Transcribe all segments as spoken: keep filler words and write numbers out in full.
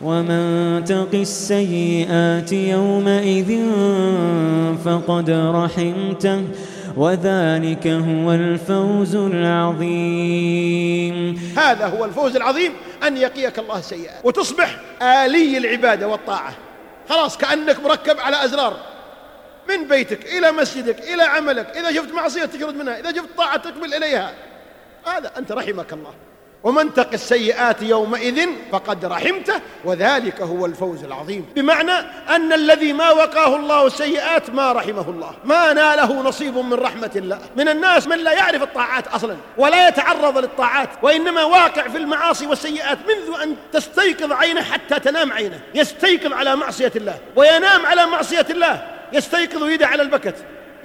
ومن تق السيئات يومئذ فقد رحمته وذلك هو الفوز العظيم. هذا هو الفوز العظيم، أن يقيك الله سيئات وتصبح آلي العبادة والطاعة. خلاص كأنك مركب على أزرار، من بيتك إلى مسجدك إلى عملك، إذا شفت معصية تجرد منها، إذا شفت طاعة تقبل إليها. هذا أنت رحمك الله. ومن تق السيئات يومئذ فقد رحمته وذلك هو الفوز العظيم. بمعنى أن الذي ما وقاه الله السيئات ما رحمه الله، ما ناله نصيب من رحمة الله. من الناس من لا يعرف الطاعات أصلا ولا يتعرض للطاعات، وإنما واقع في المعاصي والسيئات منذ أن تستيقظ عينه حتى تنام عينه. يستيقظ على معصية الله وينام على معصية الله. يستيقظ ويده على البكت،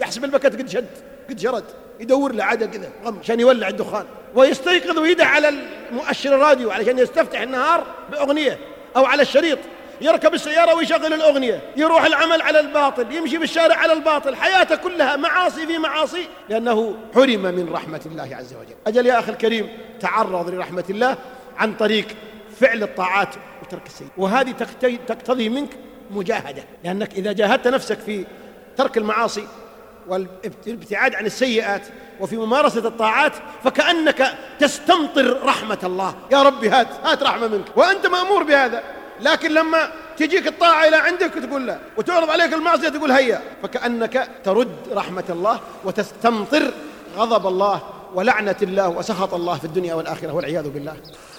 يحسب البكت قد شد قد جرد، يدور له عادة كذا غم عشان يولع الدخان. ويستيقظ ويده على المؤشر الراديو علشان يستفتح النهار بأغنية، أو على الشريط. يركب السيارة ويشغل الأغنية. يروح العمل على الباطل، يمشي بالشارع على الباطل. حياته كلها معاصي في معاصي، لأنه حرم من رحمة الله عز وجل. أجل يا أخي الكريم، تعرض لرحمة الله عن طريق فعل الطاعات وترك السيئات. وهذه تقتضي منك مجاهدة، لأنك إذا جاهدت نفسك في ترك المعاصي والابتعاد عن السيئات وفي ممارسة الطاعات فكأنك تستمطر رحمة الله. يا ربي هات هات رحمة منك، وأنت مأمور بهذا. لكن لما تجيك الطاعة إلى عندك وتقول لا، وتعرض عليك المعصية تقول هيا، فكأنك ترد رحمة الله وتستمطر غضب الله ولعنة الله وسخط الله في الدنيا والآخرة والعياذ بالله.